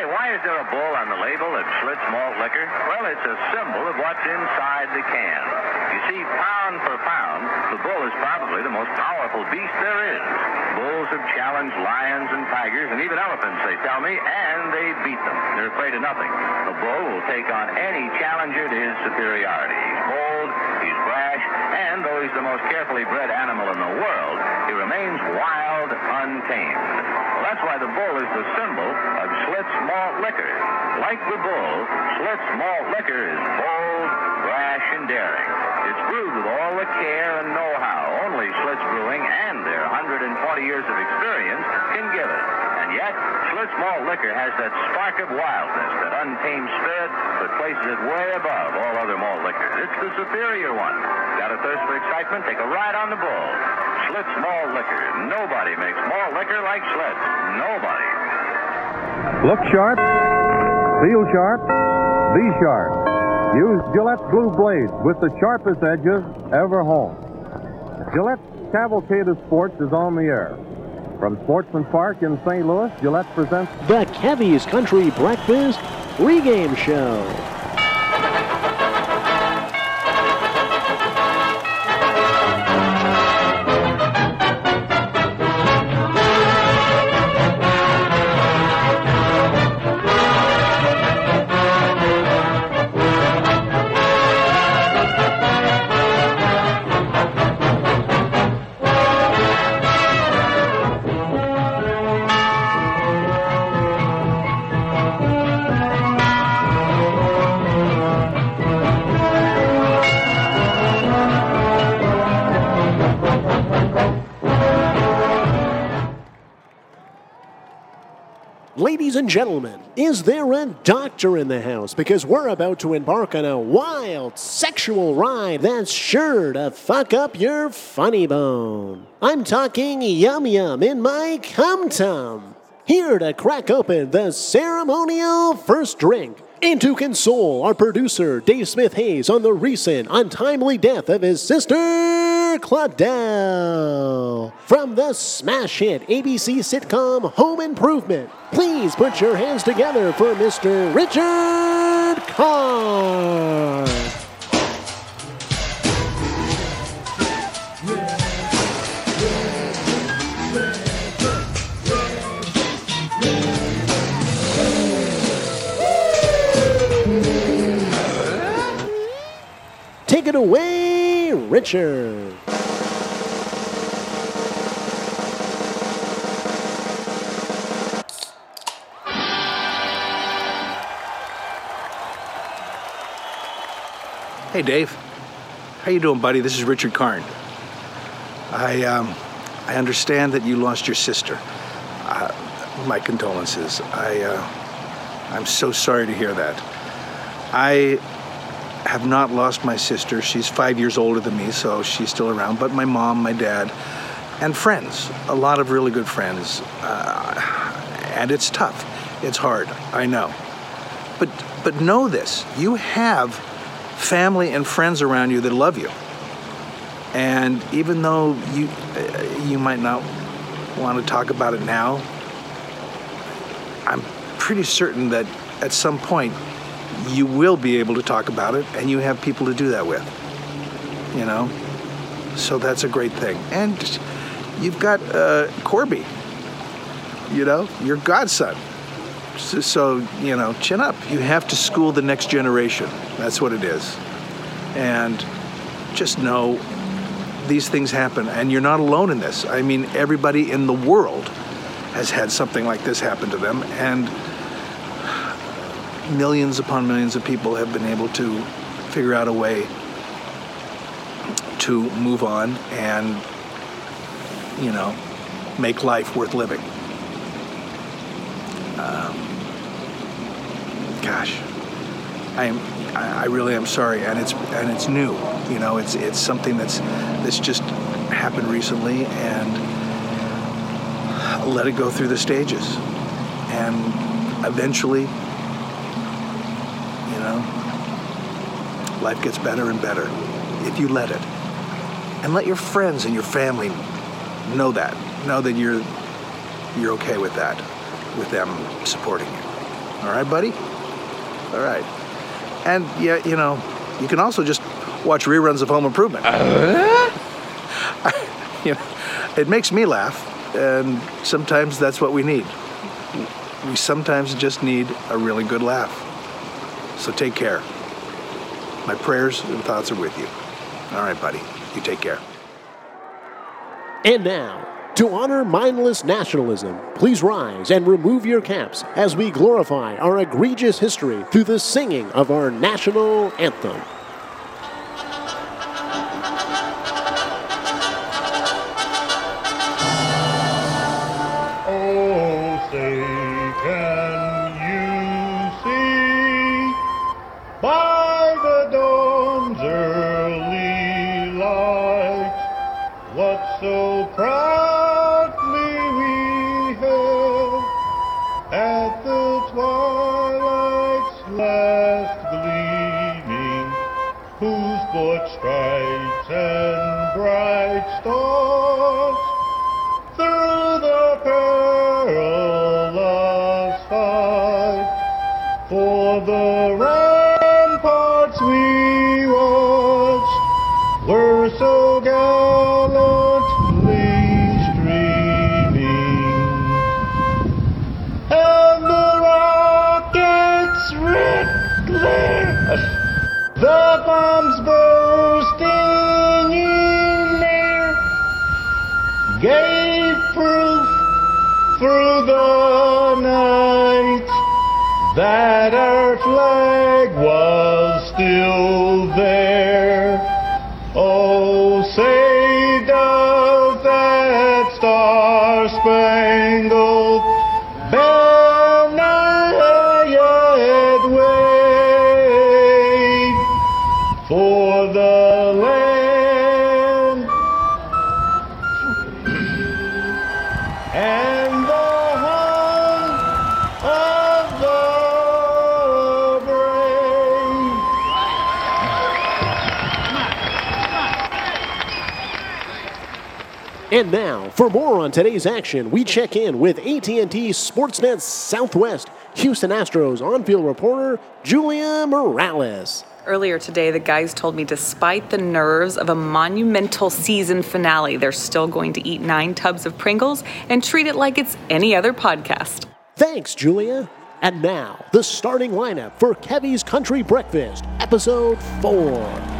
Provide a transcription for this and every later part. Say, why is there a bull on the label of Schlitz malt liquor? Well, it's a symbol of what's inside the can. You see, pound for pound, the bull is probably the most powerful beast there is. Bulls have challenged lions and tigers and even elephants, they tell me, and they beat them. They're afraid of nothing. The bull will take on any challenger to his superiority. He's bold, he's brash, and though he's the most carefully bred animal in the world, he remains wild, untamed. Well, that's why the bull is the symbol of Schlitz malt liquor. Like the bull, Schlitz malt liquor is bold, brash, and daring. It's brewed with all the care and know-how only Schlitz Brewing and their 120 years of experience can give it. And yet, Schlitz malt liquor has that spark of wildness, that untamed spirit that places it way above all other malt liquors. It's the superior one. Got a thirst for excitement? Take a ride on the bull. Schlitz malt liquor. Nobody makes malt liquor like Schlitz. Nobody. Look sharp, feel sharp, be sharp. Use Gillette Blue Blades with the sharpest edges ever honed. Gillette's cavalcade of sports is on the air. From Sportsman Park in St. Louis, Gillette presents the Cavies Country Breakfast Regame Show. Ladies and gentlemen, is there a doctor in the house? Because we're about to embark on a wild sexual ride that's sure to fuck up your funny bone. I'm talking Yum Yum in my cum-tum. Here to crack open the ceremonial first drink and to console our producer, Dave Smith Hayes, on the recent untimely death of his sister, Claudel. From the smash hit ABC sitcom Home Improvement, please put your hands together for Mr. Richard Carr. Take it away, Richard. Hey, Dave. How you doing, buddy? This is Richard Karn. I understand that you lost your sister. My condolences. I'm so sorry to hear that. I have not lost my sister. She's 5 years older than me, so she's still around. But my mom, my dad, and friends. A lot of really good friends. And it's tough. It's hard. I know. But know this. You have family and friends around you that love you, and even though you might not want to talk about it now, I'm pretty certain that at some point you will be able to talk about it, and you have people to do that with, you know, so that's a great thing. And you've got Corby, you know, your godson. So, you know, chin up. You have to school the next generation. That's what it is. And just know these things happen, and you're not alone in this. I mean, everybody in the world has had something like this happen to them, and millions upon millions of people have been able to figure out a way to move on and, you know, make life worth living. Gosh, I really am sorry, and it's new, you know. It's something that's just happened recently, and let it go through the stages, and eventually, you know, life gets better and better if you let it, and let your friends and your family know that you're okay with that. With them supporting you. All right, buddy? All right. And, yeah, you know, you can also just watch reruns of Home Improvement. You know, it makes me laugh, and sometimes that's what we need. We sometimes just need a really good laugh. So take care. My prayers and thoughts are with you. All right, buddy. You take care. And now, to honor mindless nationalism, please rise and remove your caps as we glorify our egregious history through the singing of our national anthem. And now, for more on today's action, we check in with AT&T Sportsnet Southwest Houston Astros on-field reporter Julia Morales. Earlier today, the guys told me despite the nerves of a monumental season finale, they're still going to eat 9 tubs of Pringles and treat it like it's any other podcast. Thanks, Julia. And now, the starting lineup for Kevy's Country Breakfast, Episode 4.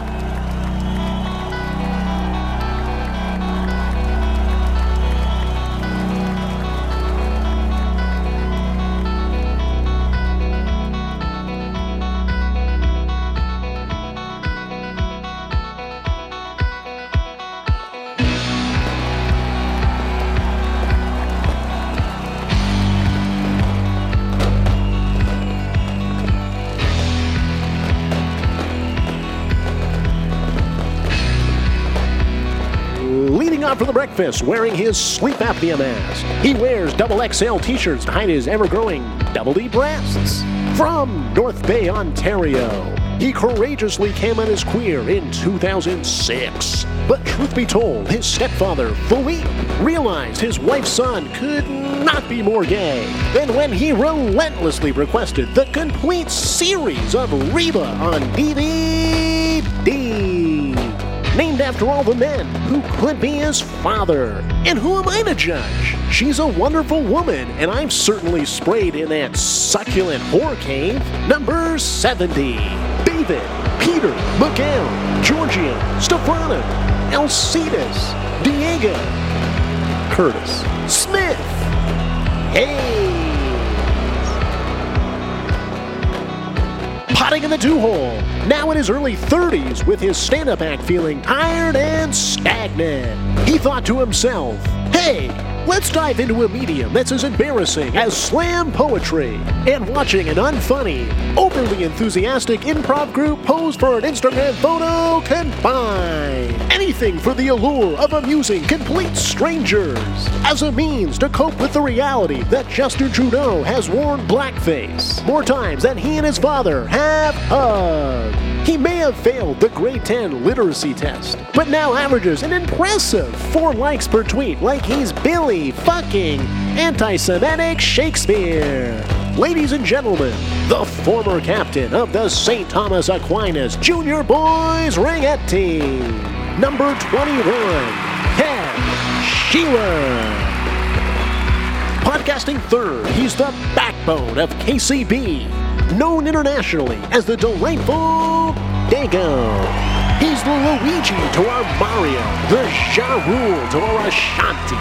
For the breakfast, wearing his sleep apnea mask. He wears XXL t-shirts to hide his ever-growing double D breasts. From North Bay, Ontario, he courageously came out as queer in 2006. But truth be told, his stepfather, Philippe, realized his wife's son could not be more gay. And when he relentlessly requested the complete series of Reba on DVD. Named after all the men who could be his father. And who am I to judge? She's a wonderful woman, and I've certainly sprayed in that succulent whore cave. Number 70, David, Peter, Miguel, Georgia, Stefano, Alcides, Diego, Curtis, Smith, Hey. Potting in the two-hole, now in his early 30s with his stand-up act feeling tired and stagnant. He thought to himself, hey, let's dive into a medium that's as embarrassing as slam poetry. And watching an unfunny, overly enthusiastic improv group pose for an Instagram photo combined. Anything for the allure of amusing complete strangers as a means to cope with the reality that Justin Trudeau has worn blackface more times than he and his father have hugged. He may have failed the grade 10 literacy test, but now averages an impressive 4 likes per tweet like he's Billy fucking anti-Semitic Shakespeare. Ladies and gentlemen, the former captain of the St. Thomas Aquinas Junior Boys Ringette Team, number 21, Ken Sheehan. Podcasting third, he's the backbone of KCB, known internationally as the delightful Dago. He's the Luigi to our Mario, the Ja Rule to our Ashanti,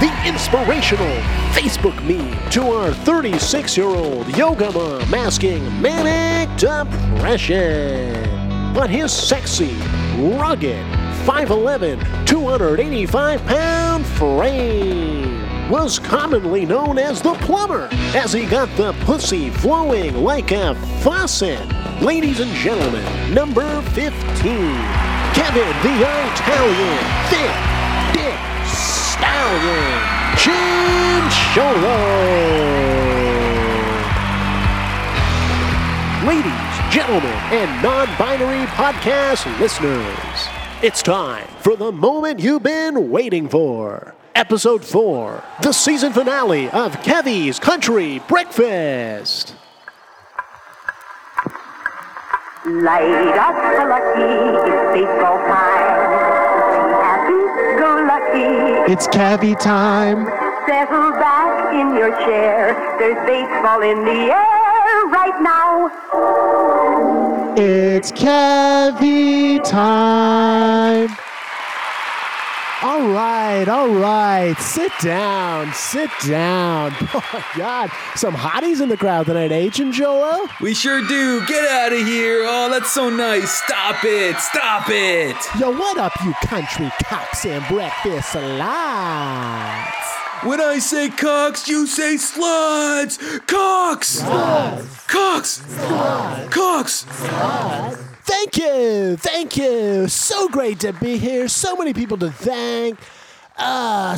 the inspirational Facebook meme to our 36-year-old yoga mom masking manic depression. But his sexy, rugged, 5'11", 285-pound frame was commonly known as the plumber, as he got the pussy flowing like a faucet. Ladies and gentlemen, number 15, Kevin the Italian, Thick Dick Stallion, Chincholo. Ladies, gentlemen, and non-binary podcast listeners, it's time for the moment you've been waiting for. Episode 4, the season finale of Kevy's Country Breakfast. Light up the lucky, it's baseball time. Happy, go lucky. It's Cavy time. Settle back in your chair. There's baseball in the air right now. It's Cavy time. All right. Sit down. Oh, God, some hotties in the crowd tonight, Agent Joel. We sure do. Get out of here. Oh, that's so nice. Stop it. Yo, what up, you country cocks and breakfast sluts? When I say cocks, you say sluts. Cocks. Thank you. So great to be here. So many people to thank.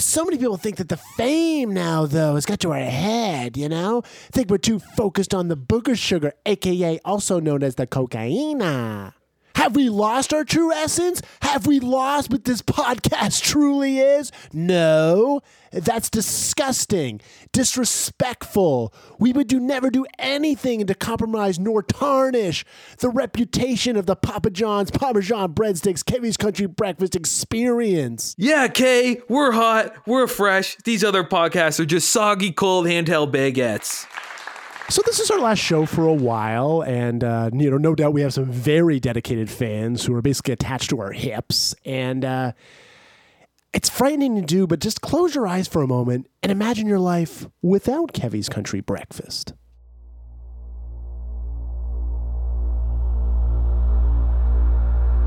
So many people think that the fame now, though, has got to our head, you know? Think we're too focused on the booger sugar, a.k.a. also known as the cocaina. Have we lost our true essence? Have we lost what this podcast truly is? No. That's disgusting, disrespectful. We would never do anything to compromise nor tarnish the reputation of the Papa John's, Parmesan Breadsticks, Kevy's Country Breakfast experience. Yeah, Kay, we're hot, we're fresh. These other podcasts are just soggy, cold, handheld baguettes. So this is our last show for a while, and no doubt we have some very dedicated fans who are basically attached to our hips, and it's frightening to do, but just close your eyes for a moment and imagine your life without Kevy's Country Breakfast.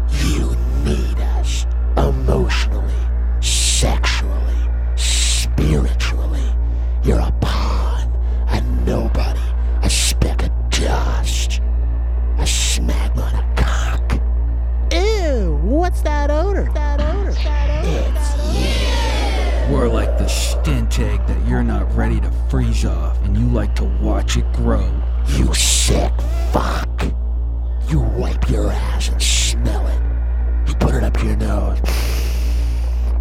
You need us emotionally, sexually, spiritually. You're a pawn, a nobody, a speck of dust, a snag on a cock. Ew, what's that odor? We're like the stint egg that you're not ready to freeze off, and you like to watch it grow. You sick fuck. You wipe your ass and smell it. You put it up your nose.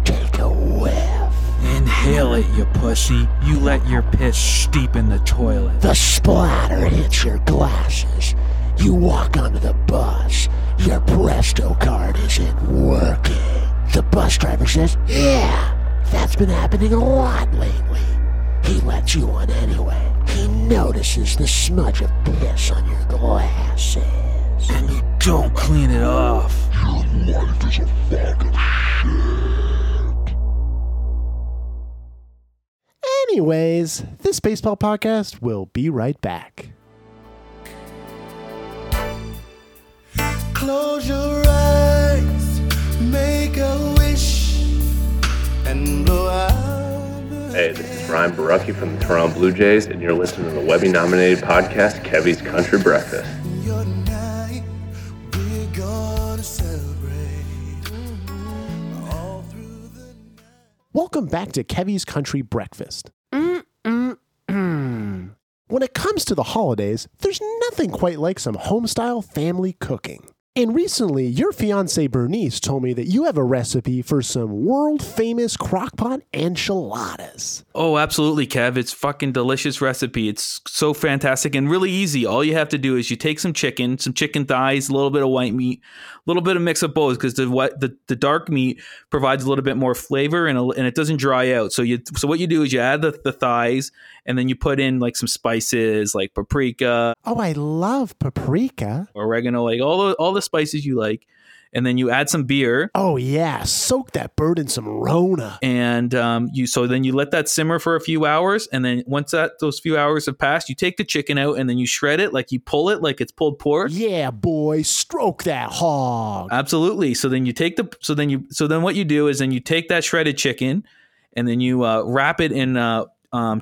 Take a whiff. Inhale it, you pussy. You let your piss steep in the toilet. The splatter hits your glasses. You walk onto the bus. Your Presto card isn't working. The bus driver says, yeah. That's been happening a lot lately. He lets you on anyway. He notices the smudge of piss on your glasses. And you don't clean it off. Your life is a fucking shit. Anyways, this baseball podcast will be right back. Close your eyes. Make a wish. Hey, this is Ryan Barucki from the Toronto Blue Jays, and you're listening to the Webby-nominated podcast, Kevy's Country Breakfast. Welcome back to Kevy's Country Breakfast. When it comes to the holidays, there's nothing quite like some home-style family cooking. And recently, your fiancée Bernice told me that you have a recipe for some world-famous crockpot enchiladas. Oh, absolutely, Kev. It's fucking delicious recipe. It's so fantastic and really easy. All you have to do is you take some chicken thighs, a little bit of white meat, a little bit of mix of both, because the dark meat provides a little bit more flavor and it doesn't dry out. So what you do is you add the thighs, and then you put in like some spices like paprika. Oh, I love paprika. Oregano, like all the spices you like. And then you add some beer. Oh, yeah. Soak that bird in some Rona. And then you let that simmer for a few hours. And then once those few hours have passed, you take the chicken out and then you shred it, like you pull it like it's pulled pork. Yeah, boy. Stroke that hog. Absolutely. So then you take what you do is then you take that shredded chicken and then you wrap it in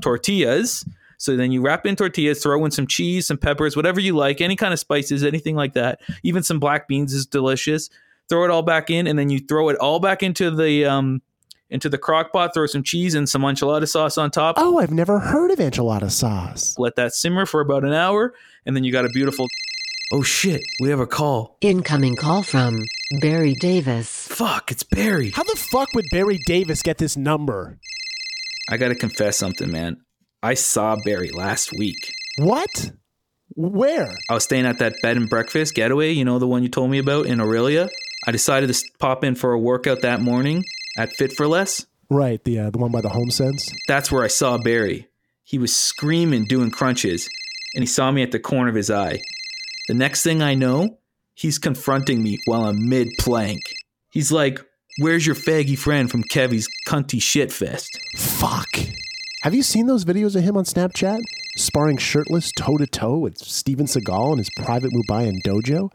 tortillas. So then you wrap in tortillas, throw in some cheese, some peppers, whatever you like, any kind of spices, anything like that. Even some black beans is delicious. Throw it all back in, and then you throw it all back into the crock pot, throw some cheese and some enchilada sauce on top. Oh, I've never heard of enchilada sauce. Let that simmer for about an hour, and then you got a beautiful... Oh, shit, we have a call. Incoming call from Barry Davis. Fuck, it's Barry. How the fuck would Barry Davis get this number? I gotta confess something, man. I saw Barry last week. What? Where? I was staying at that bed and breakfast getaway, you know, the one you told me about in Aurelia. I decided to pop in for a workout that morning at Fit for Less. Right, the one by the Home Sense. That's where I saw Barry. He was screaming, doing crunches, and he saw me at the corner of his eye. The next thing I know, he's confronting me while I'm mid-plank. He's like, "Where's your faggy friend from Kevy's cunty shit fest?" Fuck. Have you seen those videos of him on Snapchat, sparring shirtless toe-to-toe with Steven Seagal in his private Mubayan dojo?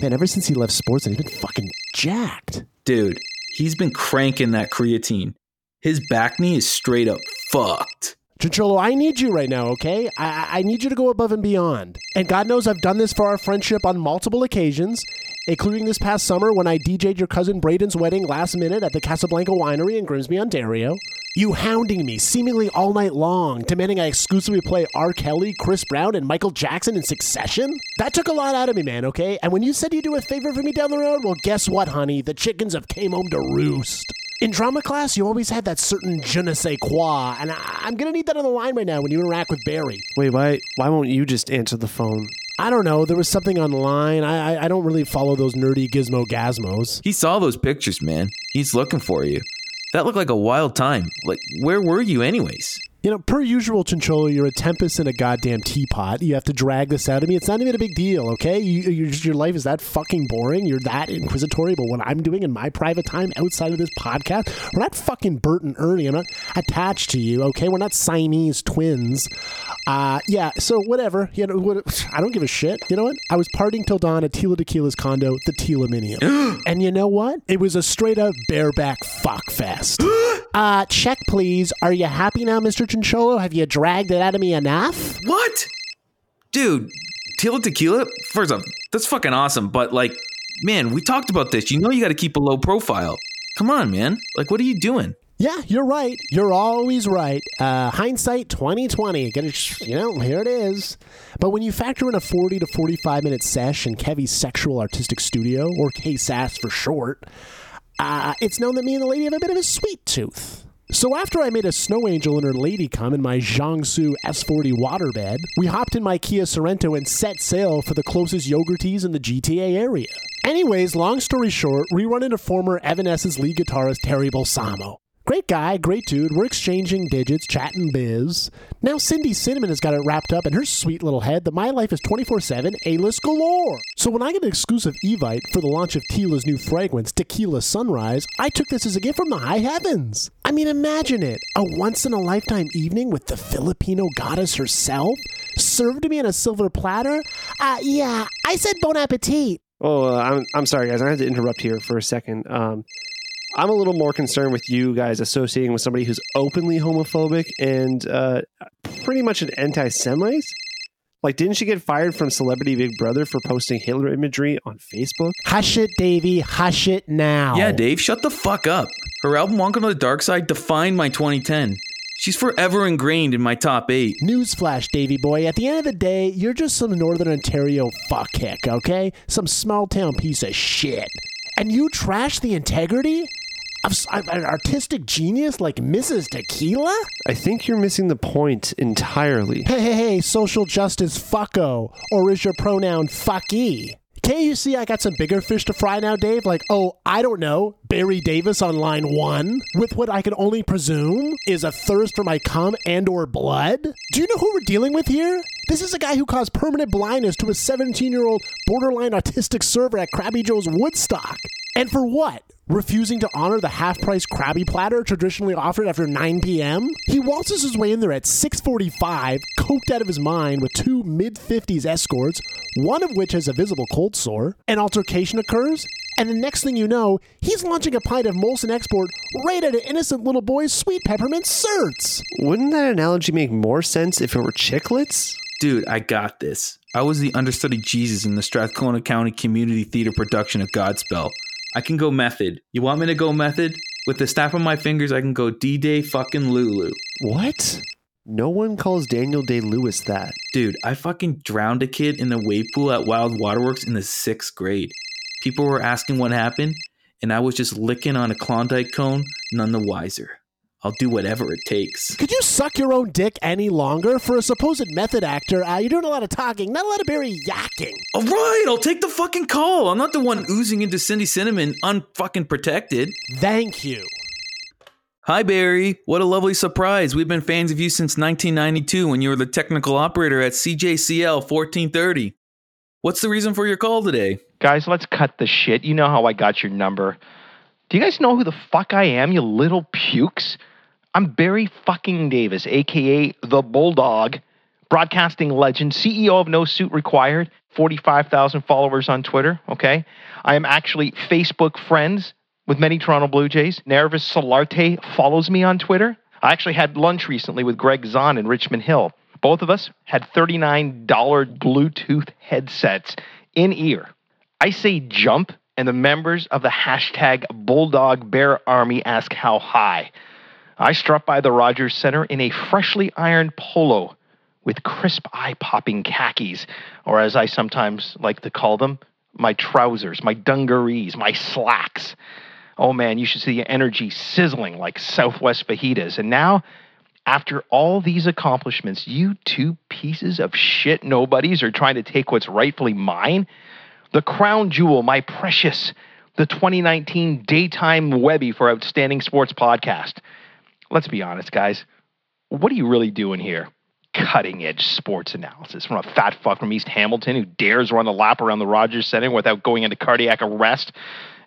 Man, ever since he left sports, he's been fucking jacked. Dude, he's been cranking that creatine. His back knee is straight up fucked. Chincholo, I need you right now, okay? I need you to go above and beyond. And God knows I've done this for our friendship on multiple occasions, including this past summer when I DJ'd your cousin Braden's wedding last minute at the Casablanca Winery in Grimsby, Ontario. You hounding me seemingly all night long, demanding I exclusively play R. Kelly, Chris Brown, and Michael Jackson in succession? That took a lot out of me, man, okay? And when you said you'd do a favor for me down the road, well, guess what, honey? The chickens have came home to roost. In drama class, you always had that certain je ne sais quoi, and I'm going to need that on the line right now when you interact with Barry. Wait, why won't you just answer the phone? I don't know. There was something online. I don't really follow those nerdy gizmo-gasmos. He saw those pictures, man. He's looking for you. That looked like a wild time. Like, where were you anyways? You know, per usual, Chincholo, you're a tempest in a goddamn teapot. You have to drag this out of me. It's not even a big deal, okay? Your life is that fucking boring. You're that inquisitory. But what I'm doing in my private time outside of this podcast, we're not fucking Bert and Ernie. I'm not attached to you, okay? We're not Siamese twins. Yeah, so whatever. You know, I don't give a shit. You know what? I was partying till dawn at Tila Tequila's condo, the Tila Minium. And you know what? It was a straight-up bareback fuckfest. Check, please. Are you happy now, Mr. Chincholo? Have you dragged it out of me enough? What? Dude, Tila Tequila? First off, that's fucking awesome. But like, man, we talked about this. You know you got to keep a low profile. Come on, man. Like, what are you doing? Yeah, you're right. You're always right. Hindsight 2020. You know, here it is. But when you factor in a 40 to 45 minute sesh in Kevy's Sexual Artistic Studio, or KSAS for short, it's known that me and the lady have a bit of a sweet tooth. So after I made a snow angel and her lady come in my Jiangsu S40 waterbed, we hopped in my Kia Sorento and set sail for the closest Yogurties in the GTA area. Anyways, long story short, we run into former Evanescence lead guitarist Terry Balsamo. Great guy, great dude, we're exchanging digits, chatting biz. Now Cindy Cinnamon has got it wrapped up in her sweet little head that my life is 24/7 A-list galore. So when I got an exclusive Evite for the launch of Tila's new fragrance, Tequila Sunrise, I took this as a gift from the high heavens. I mean, imagine it, a once-in-a-lifetime evening with the Filipino goddess herself, served to me on a silver platter. Yeah, I said bon appetit. Oh, I'm sorry, guys, I had to interrupt here for a second. I'm a little more concerned with you guys associating with somebody who's openly homophobic and pretty much an anti-Semite. Like, didn't she get fired from Celebrity Big Brother for posting Hitler imagery on Facebook? Hush it, Davey. Hush it now. Yeah, Dave, shut the fuck up. Her album Welcome to the Dark Side defined my 2010. She's forever ingrained in my top 8. Newsflash, Davy boy. At the end of the day, you're just some Northern Ontario fuckhick, okay? Some small-town piece of shit. And you trash the integrity of an artistic genius like Mrs. Tequila? I think you're missing the point entirely. Hey, social justice fucko. Or is your pronoun fucky? Can't you see I got some bigger fish to fry now, Dave? Like, oh, I don't know, Barry Davis on line 1 with what I can only presume is a thirst for my cum and or blood? Do you know who we're dealing with here? This is a guy who caused permanent blindness to a 17-year-old borderline autistic server at Krabby Joe's Woodstock. And for what? Refusing to honor the half-price Krabby Platter traditionally offered after 9 p.m.? He waltzes his way in there at 6:45, coked out of his mind with two mid-50s escorts, one of which has a visible cold sore. An altercation occurs, and the next thing you know, he's launching a pint of Molson Export right at an innocent little boy's sweet peppermint certs. Wouldn't that analogy make more sense if it were Chiclets? Dude, I got this. I was the understudy Jesus in the Strathcona County Community Theater production of Godspell. I can go method. You want me to go method? With the snap of my fingers, I can go D-Day fucking Lulu. What? No one calls Daniel Day-Lewis that. Dude, I fucking drowned a kid in the wave pool at Wild Waterworks in the 6th grade. People were asking what happened, and I was just licking on a Klondike cone, none the wiser. I'll do whatever it takes. Could you suck your own dick any longer? For a supposed method actor, you're doing a lot of talking, not a lot of very yakking. All right, I'll take the fucking call. I'm not the one oozing into Cindy Cinnamon unfucking protected. Thank you. Hi, Barry. What a lovely surprise. We've been fans of you since 1992 when you were the technical operator at CJCL 1430. What's the reason for your call today? Guys, let's cut the shit. You know how I got your number. Do you guys know who the fuck I am, you little pukes? I'm Barry fucking Davis, a.k.a. The Bulldog, broadcasting legend, CEO of No Suit Required, 45,000 followers on Twitter, okay? I am actually Facebook friends with many Toronto Blue Jays. Nervous Solarte follows me on Twitter. I actually had lunch recently with Greg Zahn in Richmond Hill. Both of us had $39 Bluetooth headsets in ear. I say jump. And the members of the hashtag Bulldog Bear Army ask how high. I strut by the Rogers Center in a freshly ironed polo with crisp eye-popping khakis, or as I sometimes like to call them, my trousers, my dungarees, my slacks. Oh man, you should see the energy sizzling like Southwest fajitas. And now, after all these accomplishments, you two pieces of shit nobodies are trying to take what's rightfully mine. The crown jewel, my precious, the 2019 Daytime Webby for Outstanding Sports Podcast. Let's be honest, guys. What are you really doing here? Cutting-edge sports analysis from a fat fuck from East Hamilton who dares run a lap around the Rogers Center without going into cardiac arrest,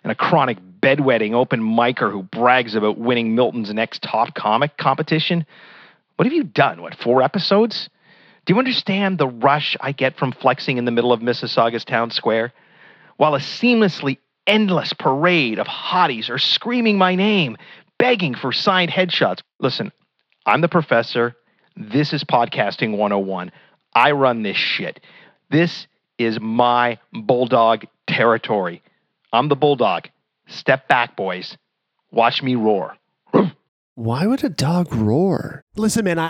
and a chronic bedwetting open micer who brags about winning Milton's next top comic competition. What have you done? What, 4 episodes? Do you understand the rush I get from flexing in the middle of Mississauga's town square? While a seamlessly endless parade of hotties are screaming my name, begging for signed headshots. Listen, I'm the professor. This is Podcasting 101. I run this shit. This is my Bulldog territory. I'm the Bulldog. Step back, boys. Watch me roar. Why would a dog roar? Listen, man, I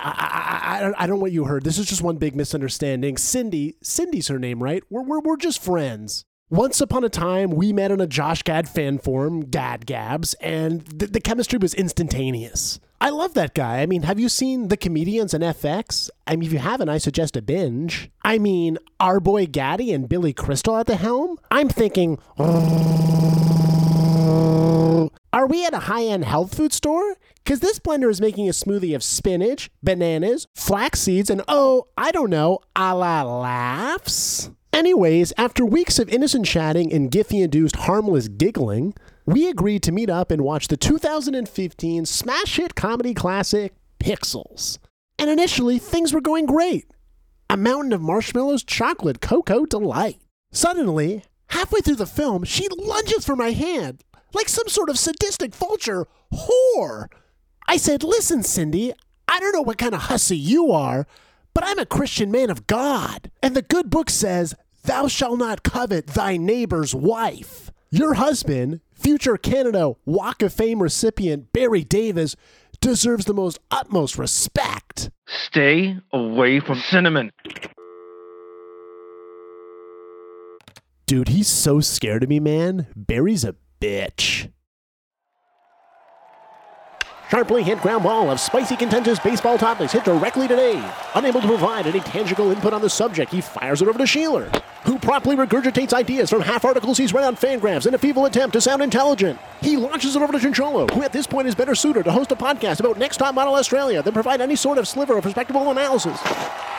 don't know what you heard. This is just one big misunderstanding. Cindy's her name, right? We're just friends. Once upon a time, we met on a Josh Gad fan forum, Gad Gabs, and the chemistry was instantaneous. I love that guy. I mean, have you seen The Comedians and FX? I mean, if you haven't, I suggest a binge. I mean, our boy Gaddy and Billy Crystal at the helm? I'm thinking... Are we at a high-end health food store? Because this blender is making a smoothie of spinach, bananas, flax seeds, and oh, I don't know, a la laughs? Anyways, after weeks of innocent chatting and Giphy-induced harmless giggling, we agreed to meet up and watch the 2015 smash hit comedy classic, Pixels. And initially, things were going great. A mountain of marshmallows, chocolate, cocoa delight. Suddenly, halfway through the film, she lunges for my hand. Like some sort of sadistic vulture whore. I said, listen, Cindy, I don't know what kind of hussy you are, but I'm a Christian man of God. And the good book says, thou shalt not covet thy neighbor's wife. Your husband, future Canada Walk of Fame recipient Barry Davis, deserves the utmost respect. Stay away from cinnamon. Dude, he's so scared of me, man. Barry's a bitch. Sharply hit ground ball of spicy, contentious baseball topics hit directly to Dave. Unable to provide any tangible input on the subject, he fires it over to Sheeler, who promptly regurgitates ideas from half articles he's read on Fangraphs in a feeble attempt to sound intelligent. He launches it over to Chincholo, who at this point is better suited to host a podcast about Next Top Model Australia than provide any sort of sliver of respectable analysis.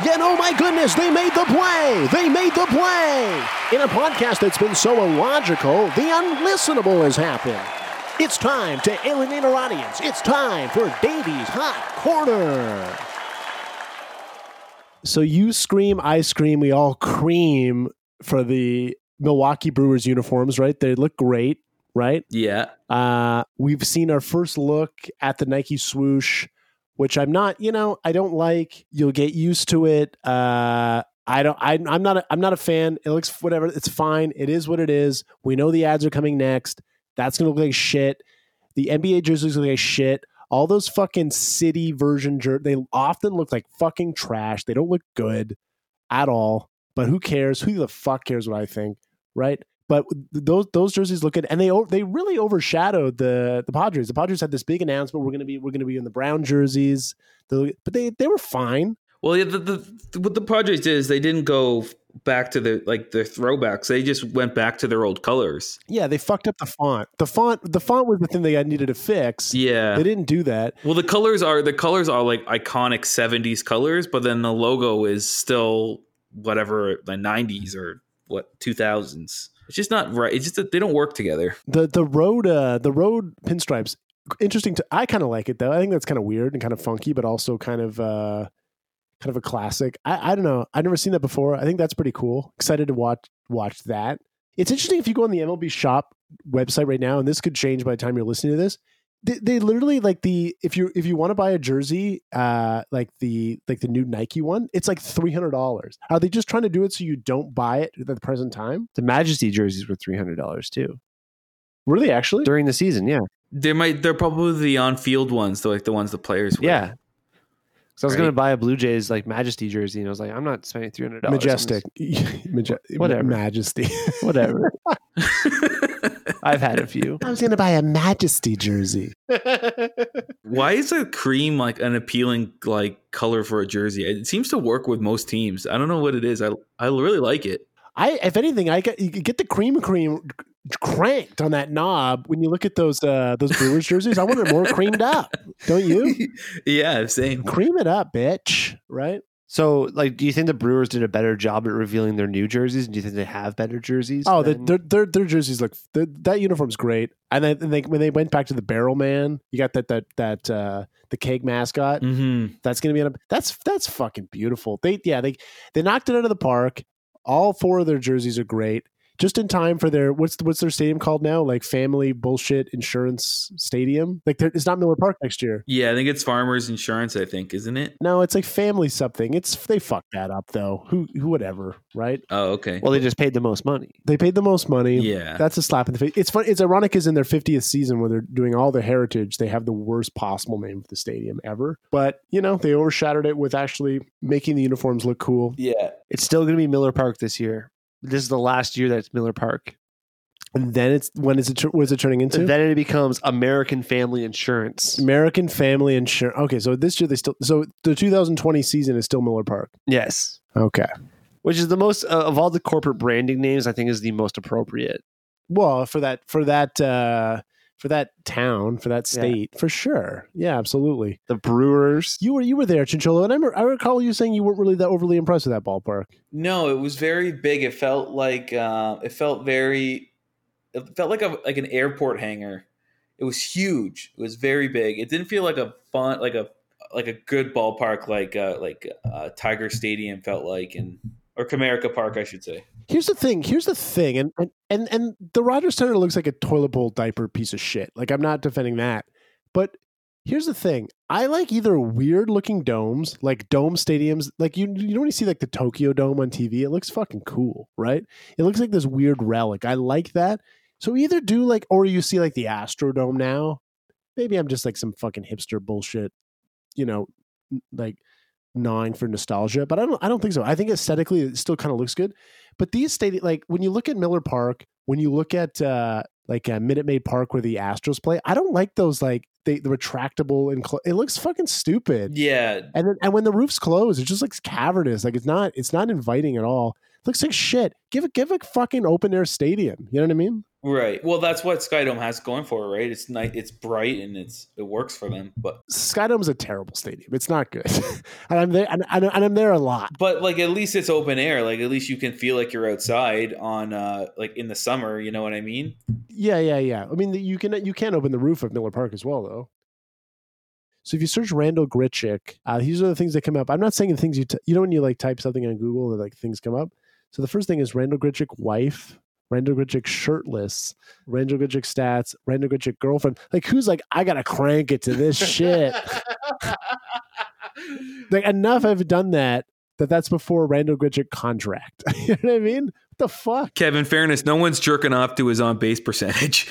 Yet, oh my goodness, they made the play! They made the play! In a podcast that's been so illogical, the unlistenable has happened. It's time to alienate our audience. It's time for Davey's Hot Corner. So you scream, I scream, we all cream for the Milwaukee Brewers uniforms, right? They look great, right? Yeah. We've seen our first look at the Nike swoosh, which I'm not, I don't like. You'll get used to it. I'm not a fan. It looks whatever. It's fine. It is what it is. We know the ads are coming next. That's going to look like shit. The NBA jerseys look like shit. All those fucking city version jerseys, they often look like fucking trash. They don't look good at all. But who cares? Who the fuck cares what I think, right? But those jerseys look good, and they really overshadowed the Padres. The Padres had this big announcement: we're going to be in the brown jerseys. But they were fine. Well, yeah, what the Padres did is they didn't go back to their throwbacks. They just went back to their old colors. Yeah, they fucked up the font. The font was the thing they needed to fix. Yeah, they didn't do that. Well, the colors are like iconic 70s colors, but then the logo is still whatever the 90s or what 2000s. It's just not right. It's just that they don't work together. The road pinstripes, interesting. I kind of like it though. I think that's kind of weird and kind of funky, but also kind of a classic. I don't know. I've never seen that before. I think that's pretty cool. Excited to watch that. It's interesting if you go on the MLB Shop website right now, and this could change by the time you're listening to this. They literally if you want to buy a jersey, like the new Nike one, it's like $300. Are they just trying to do it so you don't buy it at the present time? The Majesty jerseys were $300 too. Were they actually during the season? Yeah, they're probably the on-field ones, though, like the ones the players wear. Yeah. So I was going to buy a Blue Jays Majesty jersey, and I was like, I'm not spending $300. Majestic. Whatever. Majesty. Whatever. I've had a few. I was going to buy a Majesty jersey. Why is a cream an appealing color for a jersey? It seems to work with most teams. I don't know what it is. I really like it. If anything, you get the cream cranked on that knob when you look at those Brewers jerseys. I want it more creamed up, don't you? Yeah, same. Cream it up, bitch. Right. So, do you think the Brewers did a better job at revealing their new jerseys? Do you think they have better jerseys? Oh, their jerseys look. That uniform's great. And then when they went back to the Barrel Man, you got that the keg mascot. Mm-hmm. That's gonna be that's fucking beautiful. They knocked it out of the park. All four of their jerseys are great. Just in time for their what's their stadium called now? Family bullshit insurance stadium. It's not Miller Park next year. Yeah, I think it's Farmers Insurance. I think, isn't it? No, it's family something. They fucked that up though. Who whatever, right? Oh, okay. Well, they just paid the most money. Yeah, that's a slap in the face. It's funny. It's ironic because in their 50th season, where they're doing all the heritage, they have the worst possible name for the stadium ever. But they overshadowed it with actually making the uniforms look cool. Yeah, it's still going to be Miller Park this year. This is the last year that's Miller Park. And then what's it turning into? And then it becomes American Family Insurance. Okay, so this year so the 2020 season is still Miller Park. Yes. Okay. Which is the most of all the corporate branding names, I think, is the most appropriate. Well, for that town, for that state, yeah. For sure. Yeah, absolutely. The Brewers. You were there, Chincholo, and I recall you saying you weren't really that overly impressed with that ballpark. No, it was very big. It felt like an airport hangar. It was huge. It was very big. It didn't feel like a fun, like a good ballpark, like Tiger Stadium felt like, or Comerica Park, I should say. Here's the thing. And the Rogers Center looks like a toilet bowl diaper piece of shit. I'm not defending that. But here's the thing. I like either weird looking domes, like dome stadiums. You know when you see the Tokyo Dome on TV, it looks fucking cool, right? It looks like this weird relic. I like that. So either do or you see the Astrodome now. maybe I'm just like some fucking hipster bullshit, you know, like gnawing for nostalgia, but I don't think so. I think aesthetically it still kind of looks good, but these stadiums, like when you look at Miller Park, when you look at Minute Maid Park where the Astros play, I don't like those, like the retractable and it looks fucking stupid. Yeah. And when the roof's closed, it just looks cavernous. Like it's not inviting at all. It looks like shit. Give a fucking open air stadium. You know what I mean? Right. Well, that's what Skydome has going for, right? It's nice, it's bright, and it works for them. But Skydome's a terrible stadium. It's not good. And I'm there, and I'm there a lot. But like, at least it's open air. Like, at least you can feel like you're outside on like in the summer. You know what I mean? Yeah. I mean, you can open the roof of Miller Park as well, though. So if you search Randal Grichuk, these are the things that come up. I'm not saying the things you know when you like type something on Google and like things come up. So the first thing is Randal Grichuk wife. Randal Grichuk shirtless, Randal Grichuk stats, Randal Grichuk girlfriend. Like, who's like, I gotta crank it to this shit. Like, enough. I've done that. That's before Randal Grichuk contract. You know what I mean? What the fuck? Kev, in fairness, no one's jerking off to his on base percentage.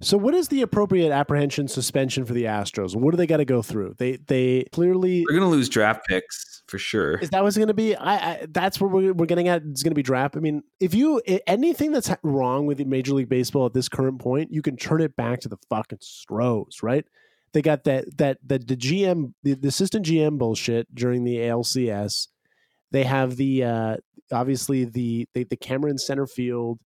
So what is the appropriate apprehension suspension for the Astros? What do they got to go through? They clearly... We're going to lose draft picks for sure. Is that what's going to be? That's what we're getting at. It's going to be draft. I mean, anything that's wrong with Major League Baseball at this current point, you can turn it back to the fucking Stros, right? They got the GM, the assistant GM bullshit during the ALCS. They have the camera in center field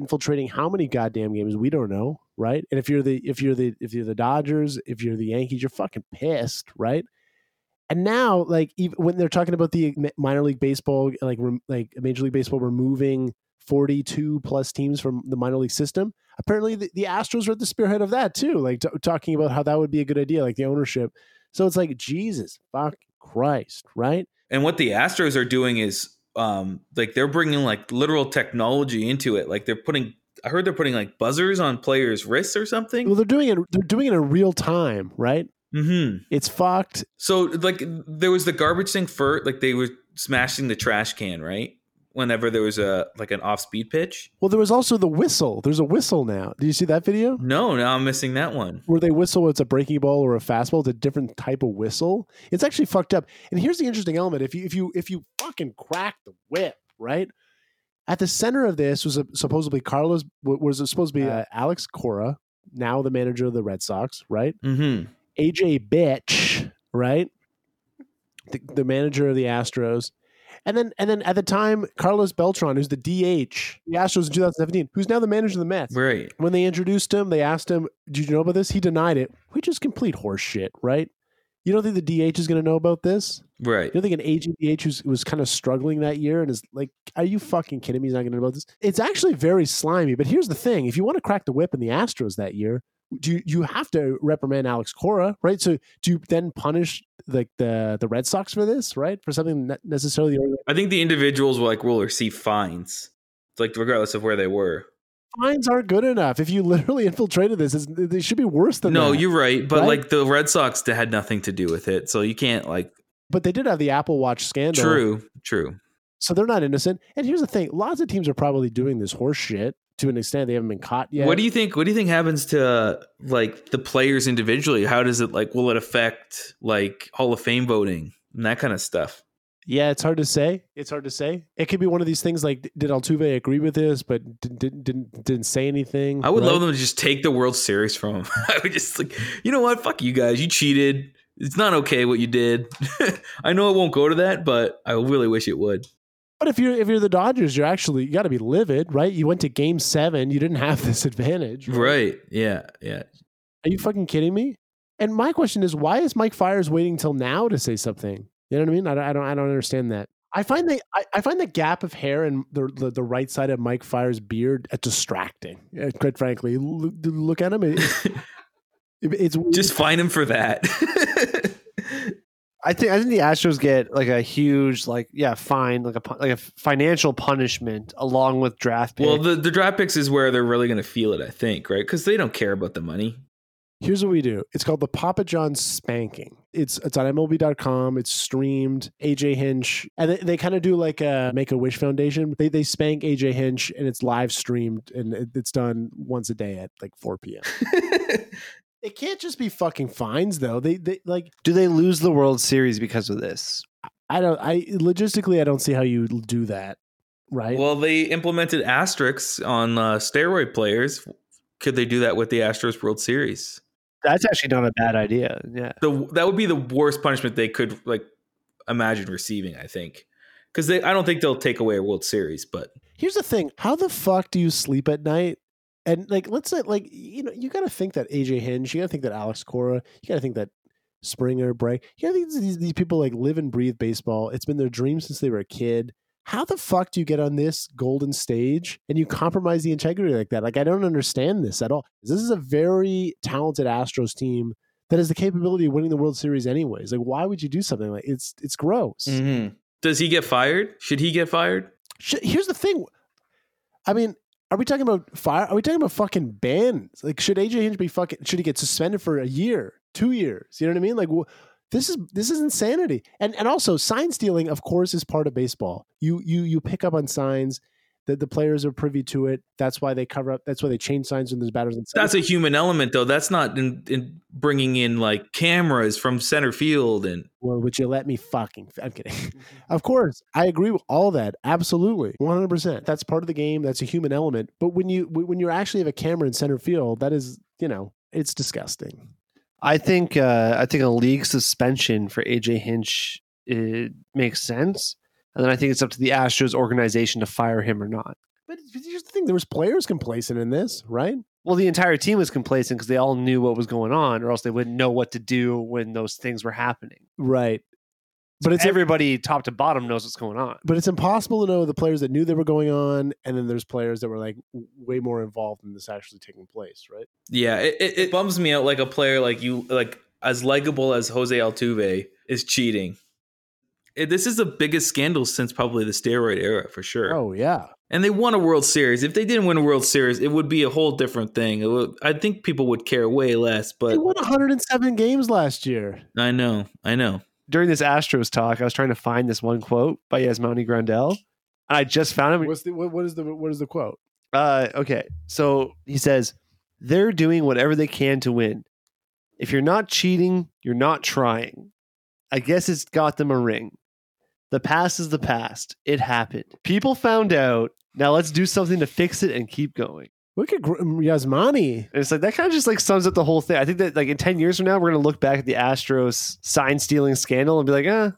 infiltrating how many goddamn games? We don't know. Right. And if you're the Dodgers, if you're the Yankees, you're fucking pissed. Right. And now, like, even when they're talking about the minor league baseball, like Major League Baseball removing 42 plus teams from the minor league system, apparently the Astros were at the spearhead of that too. Like talking about how that would be a good idea, like the ownership. So it's like, Jesus fuck Christ. Right. And what the Astros are doing is like they're bringing like literal technology into it. Like I heard they're putting like buzzers on players' wrists or something. Well, they're doing it in real time, right? Mm-hmm. It's fucked. So like there was the garbage thing for like they were smashing the trash can, right? Whenever there was an off-speed pitch. Well, there was also the whistle. There's a whistle now. Do you see that video? No, I'm missing that one. Where they whistle, it's a breaking ball or a fastball. It's a different type of whistle. It's actually fucked up. And here's the interesting element: if you fucking crack the whip, right? At the center of this was supposed to be Alex Cora, now the manager of the Red Sox, right? Mm-hmm. AJ Bitch, right? The manager of the Astros. And then at the time, Carlos Beltran, who's the DH, the Astros in 2017, who's now the manager of the Mets. Right. When they introduced him, they asked him, "Did you know about this?" He denied it, which is complete horse shit, right? You don't think the DH is going to know about this? Right. You don't think an aging DH who was kind of struggling that year and is like, are you fucking kidding me? He's not going to know about this. It's actually very slimy, but here's the thing. If you want to crack the whip in the Astros that year, you have to reprimand Alex Cora, right? So do you then punish like the Red Sox for this, right? For something not necessarily... I think the individuals will like will receive fines, like regardless of where they were. Fines aren't good enough. If you literally infiltrated this, they should be worse than that. No, you're right. But like the Red Sox had nothing to do with it. So you can't like... But they did have the Apple Watch scandal. True. So they're not innocent. And here's the thing. Lots of teams are probably doing this horse shit to an extent. They haven't been caught yet. What do you think happens to like the players individually? How does it like, will it affect like Hall of Fame voting and that kind of stuff? Yeah, it's hard to say. It could be one of these things like, did Altuve agree with this, but didn't say anything? I would love them to just take the World Series from him. I would just like, you know what? Fuck you guys. You cheated. It's not okay what you did. I know it won't go to that, but I really wish it would. But if you're the Dodgers, you got to be livid, right? You went to Game 7. You didn't have this advantage. Right. Yeah. Are you fucking kidding me? And my question is, why is Mike Fiers waiting till now to say something? You know what I mean? I don't understand that. I find the gap of hair and the right side of Mike Fiers' beard distracting. Quite frankly, look at him. It's weird. Just find him for that. I think the Astros get like a huge fine, like a financial punishment along with draft picks. Well, the draft picks is where they're really going to feel it, I think, right? Because they don't care about the money. Here's what we do. It's called the Papa John Spanking. It's on MLB.com. It's streamed. AJ Hinch. And they kind of do like a Make-A-Wish Foundation. They spank AJ Hinch, and it's live streamed, and it's done once a day at like 4 p.m. It can't just be fucking fines, though. They like. Do they lose the World Series because of this? Logistically, I don't see how you do that, right? Well, they implemented asterisks on steroid players. Could they do that with the Astros World Series? That's actually not a bad idea. Yeah, that would be the worst punishment they could like imagine receiving, I think, because I don't think they'll take away a World Series. But here's the thing: how the fuck do you sleep at night? And like, let's say, like, you know, you got to think that AJ Hinch, you got to think that Alex Cora, you got to think that Springer, Bray, you got to think these people like live and breathe baseball. It's been their dream since they were a kid. How the fuck do you get on this golden stage and you compromise the integrity like that? Like, I don't understand this at all. This is a very talented Astros team that has the capability of winning the World Series anyways. Like, why would you do something like it's gross. Mm-hmm. Does he get fired? Should he get fired? Here's the thing. I mean, are we talking about fire? Are we talking about fucking bans? Like, should AJ Hinch be should he get suspended for a year, 2 years? You know what I mean? Like, this is insanity. And also sign stealing, of course, is part of baseball. You pick up on signs that the players are privy to it. That's why they cover up. That's why they change signs when there's batters inside. That's a human element, though. That's not in bringing in like cameras from center field and. Well, would you let me fucking? I'm kidding. Of course, I agree with all that. Absolutely, 100%. That's part of the game. That's a human element. But when you actually have a camera in center field, that is, you know, it's disgusting. I think a league suspension for AJ Hinch, it makes sense. And then I think it's up to the Astros organization to fire him or not. But here's the thing. There was players complacent in this, right? Well, the entire team was complacent because they all knew what was going on or else they wouldn't know what to do when those things were happening. Right. But it's everybody top to bottom knows what's going on. But it's impossible to know the players that knew they were going on. And then there's players that were like way more involved in this actually taking place, right? Yeah, it bums me out like a player like you, like as likable as Jose Altuve is cheating. This is the biggest scandal since probably the steroid era for sure. Oh, yeah. And they won a World Series. If they didn't win a World Series, it would be a whole different thing. I think people would care way less. But they won 107 games last year. I know. During this Astros talk, I was trying to find this one quote by Yasmani Grandal, and I just found it. What is the quote? Okay, so he says, "They're doing whatever they can to win. If you're not cheating, you're not trying. I guess it's got them a ring. The past is the past. It happened. People found out. Now let's do something to fix it and keep going." Look at Yasmani. And it's like that kind of just like sums up the whole thing. I think that like in 10 years from now, we're gonna look back at the Astros sign stealing scandal and be like, I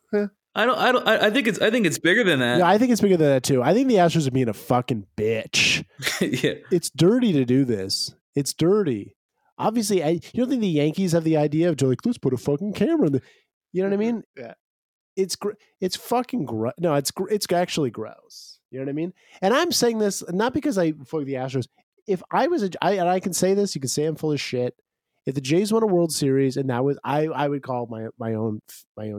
think it's bigger than that. Yeah, I think it's bigger than that too. I think the Astros are being a fucking bitch. Yeah, it's dirty to do this. It's dirty. Obviously, you don't think the Yankees have the idea of like let's put a fucking camera in the. You know what I mean? Yeah. It's fucking gross. No, it's actually gross. You know what I mean? And I'm saying this not because I fuck the Astros. If I was I can say this, you can say I'm full of shit. If the Jays won a World Series, and that was I would call my own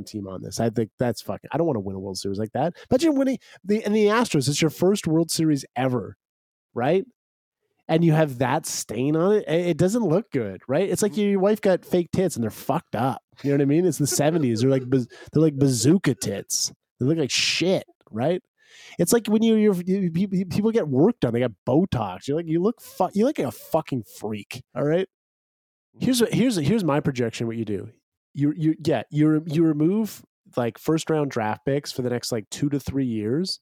team on this. I think that's fucking. I don't want to win a World Series like that. But you're winning the Astros. It's your first World Series ever, right? And you have that stain on it. It doesn't look good, right? It's like your wife got fake tits and they're fucked up. You know what I mean? It's the '70s. They're like bazooka tits. They look like shit, right? It's like when you people get work done, they got Botox. You're like you look like a fucking freak. All right. Here's my projection. What you do? You remove like first round draft picks for the next like 2 to 3 years,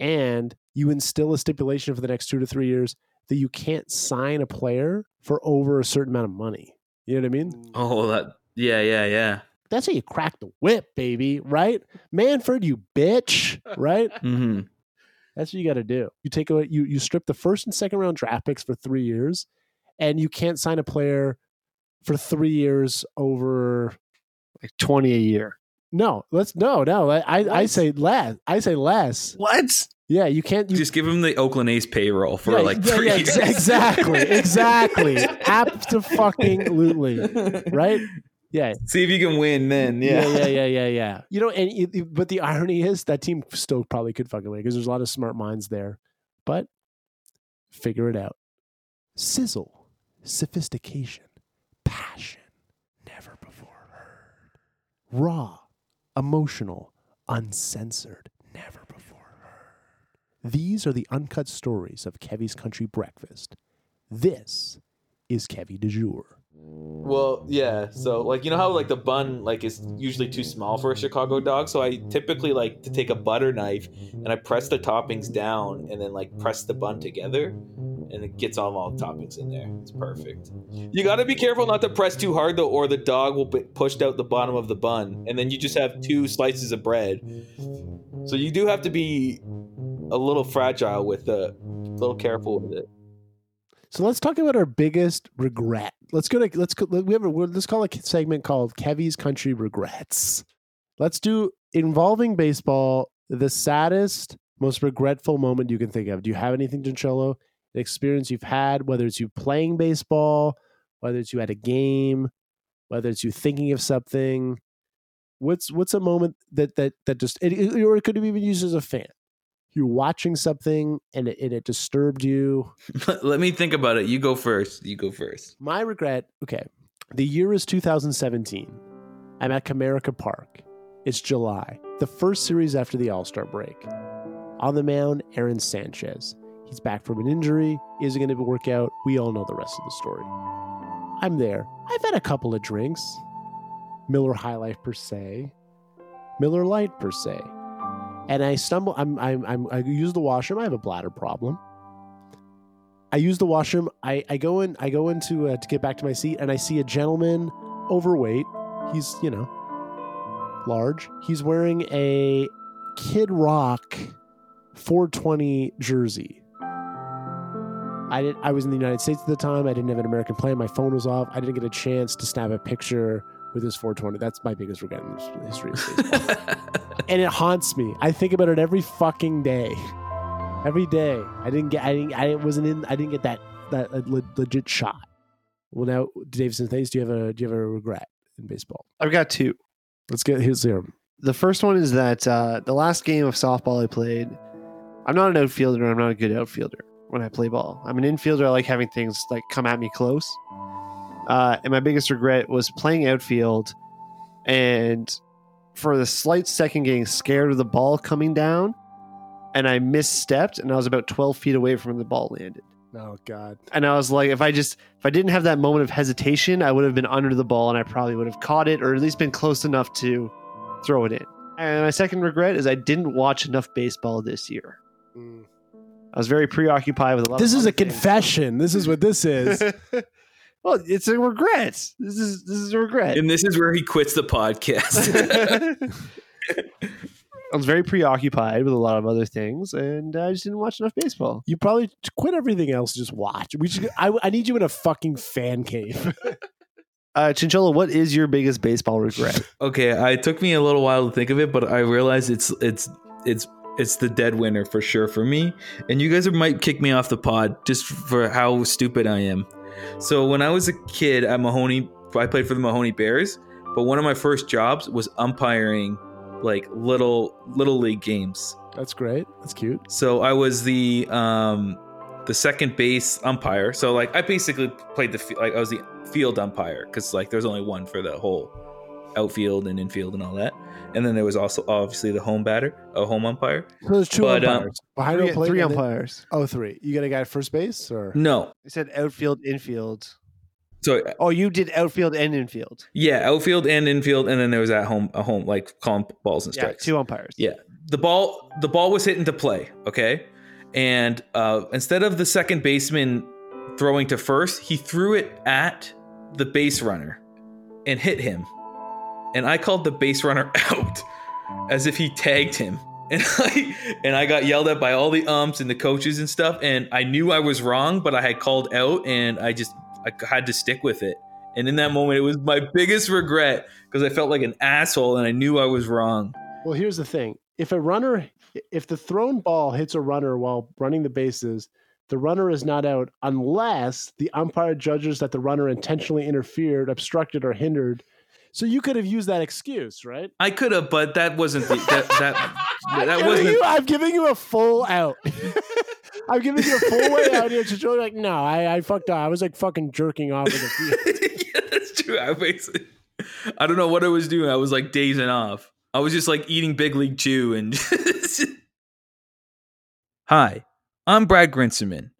and you instill a stipulation for the next 2 to 3 years that you can't sign a player for over a certain amount of money. You know what I mean? Oh, yeah. That's how you crack the whip, baby, right? Manfred, you bitch, right? Mm-hmm. That's what you got to do. You take away, you strip the first and second round draft picks for 3 years, and you can't sign a player for 3 years over like 20 a year. No. I say less. What? Yeah, you can't. Just give him the Oakland A's payroll for like 3 years. Exactly. Apt-to-fucking-lutely, right? Yeah. See if you can win then. Yeah. You know, but the irony is that team still probably could fucking win because there's a lot of smart minds there. But figure it out. Sizzle, sophistication, passion. raw, emotional, uncensored, never before heard. These are the uncut stories of Kevy's Country Breakfast. This is Kevy du jour. Well, yeah. So, like, you know how, like, the bun, like, is usually too small for a Chicago dog? So I typically like to take a butter knife and I press the toppings down and then, like, press the bun together and it gets all the toppings in there. It's perfect. You got to be careful not to press too hard, though, or the dog will get pushed out the bottom of the bun. And then you just have two slices of bread. So you do have to be a little fragile with it, a little careful with it. So let's talk about our biggest regret. Let's call a segment called Kevy's Country Regrets. Let's do involving baseball. The saddest, most regretful moment you can think of. Do you have anything, Gilcello? An experience you've had, whether it's you playing baseball, whether it's you at a game, whether it's you thinking of something. What's a moment that just, or it could have even used as a fan. You're watching something and it disturbed you. Let me think about it. You go first. My regret. Okay. The year is 2017. I'm at Comerica Park. It's July. The first series after the All-Star break. On the mound, Aaron Sanchez. He's back from an injury. Is it going to work out? We all know the rest of the story. I'm there. I've had a couple of drinks. Miller Lite per se. And I stumble. I use the washroom. I have a bladder problem. I use the washroom. I go in to get back to my seat, and I see a gentleman, overweight. He's large. He's wearing a Kid Rock 420 jersey. I was in the United States at the time. I didn't have an American plan. My phone was off. I didn't get a chance to snap a picture with his 420. That's my biggest regret in the history of baseball. And it haunts me. I think about it every fucking day. Every day. I didn't get that legit shot. Well, now, Davidson Thames, do you have a regret in baseball? I've got two. Here's them. The first one is that the last game of softball I played, I'm not an outfielder, and I'm not a good outfielder when I play ball. I'm an infielder. I like having things like come at me close. And my biggest regret was playing outfield and for the slight second getting scared of the ball coming down, and I misstepped, and I was about 12 feet away from when the ball landed. Oh God. And I was like, if I didn't have that moment of hesitation, I would have been under the ball and I probably would have caught it or at least been close enough to throw it in. And my second regret is I didn't watch enough baseball this year. I was very preoccupied with a lot of things. Confession. This is what this is. Well, it's a regret. This is a regret. And this is where he quits the podcast. I was very preoccupied with a lot of other things, and I just didn't watch enough baseball. You probably quit everything else and just watch. I need you in a fucking fan cave. Chinchola, what is your biggest baseball regret? Okay, it took me a little while to think of it, but I realized it's the dead winner for sure for me. And you guys might kick me off the pod just for how stupid I am. So when I was a kid at Mahoney, I played for the Mahoney Bears, but one of my first jobs was umpiring like little league games. That's great. That's cute. So I was the second base umpire. So like I basically played I was the field umpire because like there's only one for the whole outfield and infield and all that. And then there was also obviously the home umpire. So there's two umpires. Three umpires. Three. You got a guy at first base or no? It said outfield, infield. So you did outfield and infield. Yeah, outfield and infield, and then there was a home like calling balls and strikes. Yeah, two umpires. Yeah, the ball was hit into play. Okay, and instead of the second baseman throwing to first, he threw it at the base runner and hit him. And I called the base runner out as if he tagged him. And I got yelled at by all the umps and the coaches and stuff. And I knew I was wrong, but I had called out and I had to stick with it. And in that moment, it was my biggest regret because I felt like an asshole and I knew I was wrong. Well, here's the thing. If the thrown ball hits a runner while running the bases, the runner is not out unless the umpire judges that the runner intentionally interfered, obstructed, or hindered. So you could have used that excuse, right? I could have, but that wasn't I'm giving you a full out. I'm giving you a full way out here. So you're like, no, I fucked up. I was like fucking jerking off in the field. Yeah, that's true. I basically I don't know what I was doing. I was like dazing off. I was just like eating Big League Chew and. Hi, I'm Brad Grinsman,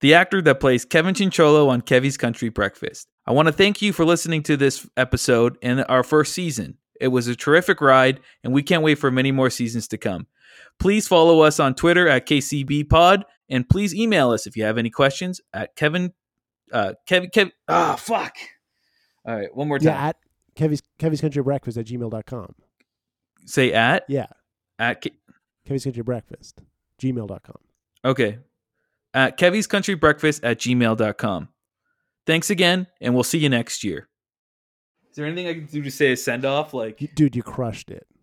the actor that plays Kevin Chincholo on Kevy's Country Breakfast. I want to thank you for listening to this episode and our first season. It was a terrific ride, and we can't wait for many more seasons to come. Please follow us on Twitter at KCBPod, and please email us if you have any questions at Kevin. Ah, oh, fuck. All right, one more time. Yeah, at Kevy's Country Breakfast at gmail.com. Say at? Yeah. At Kevy's Country Breakfast, gmail.com. Okay. At Kevy's Country Breakfast at gmail.com. Thanks again, and we'll see you next year. Is there anything I can do to say a send-off? Like, dude, you crushed it.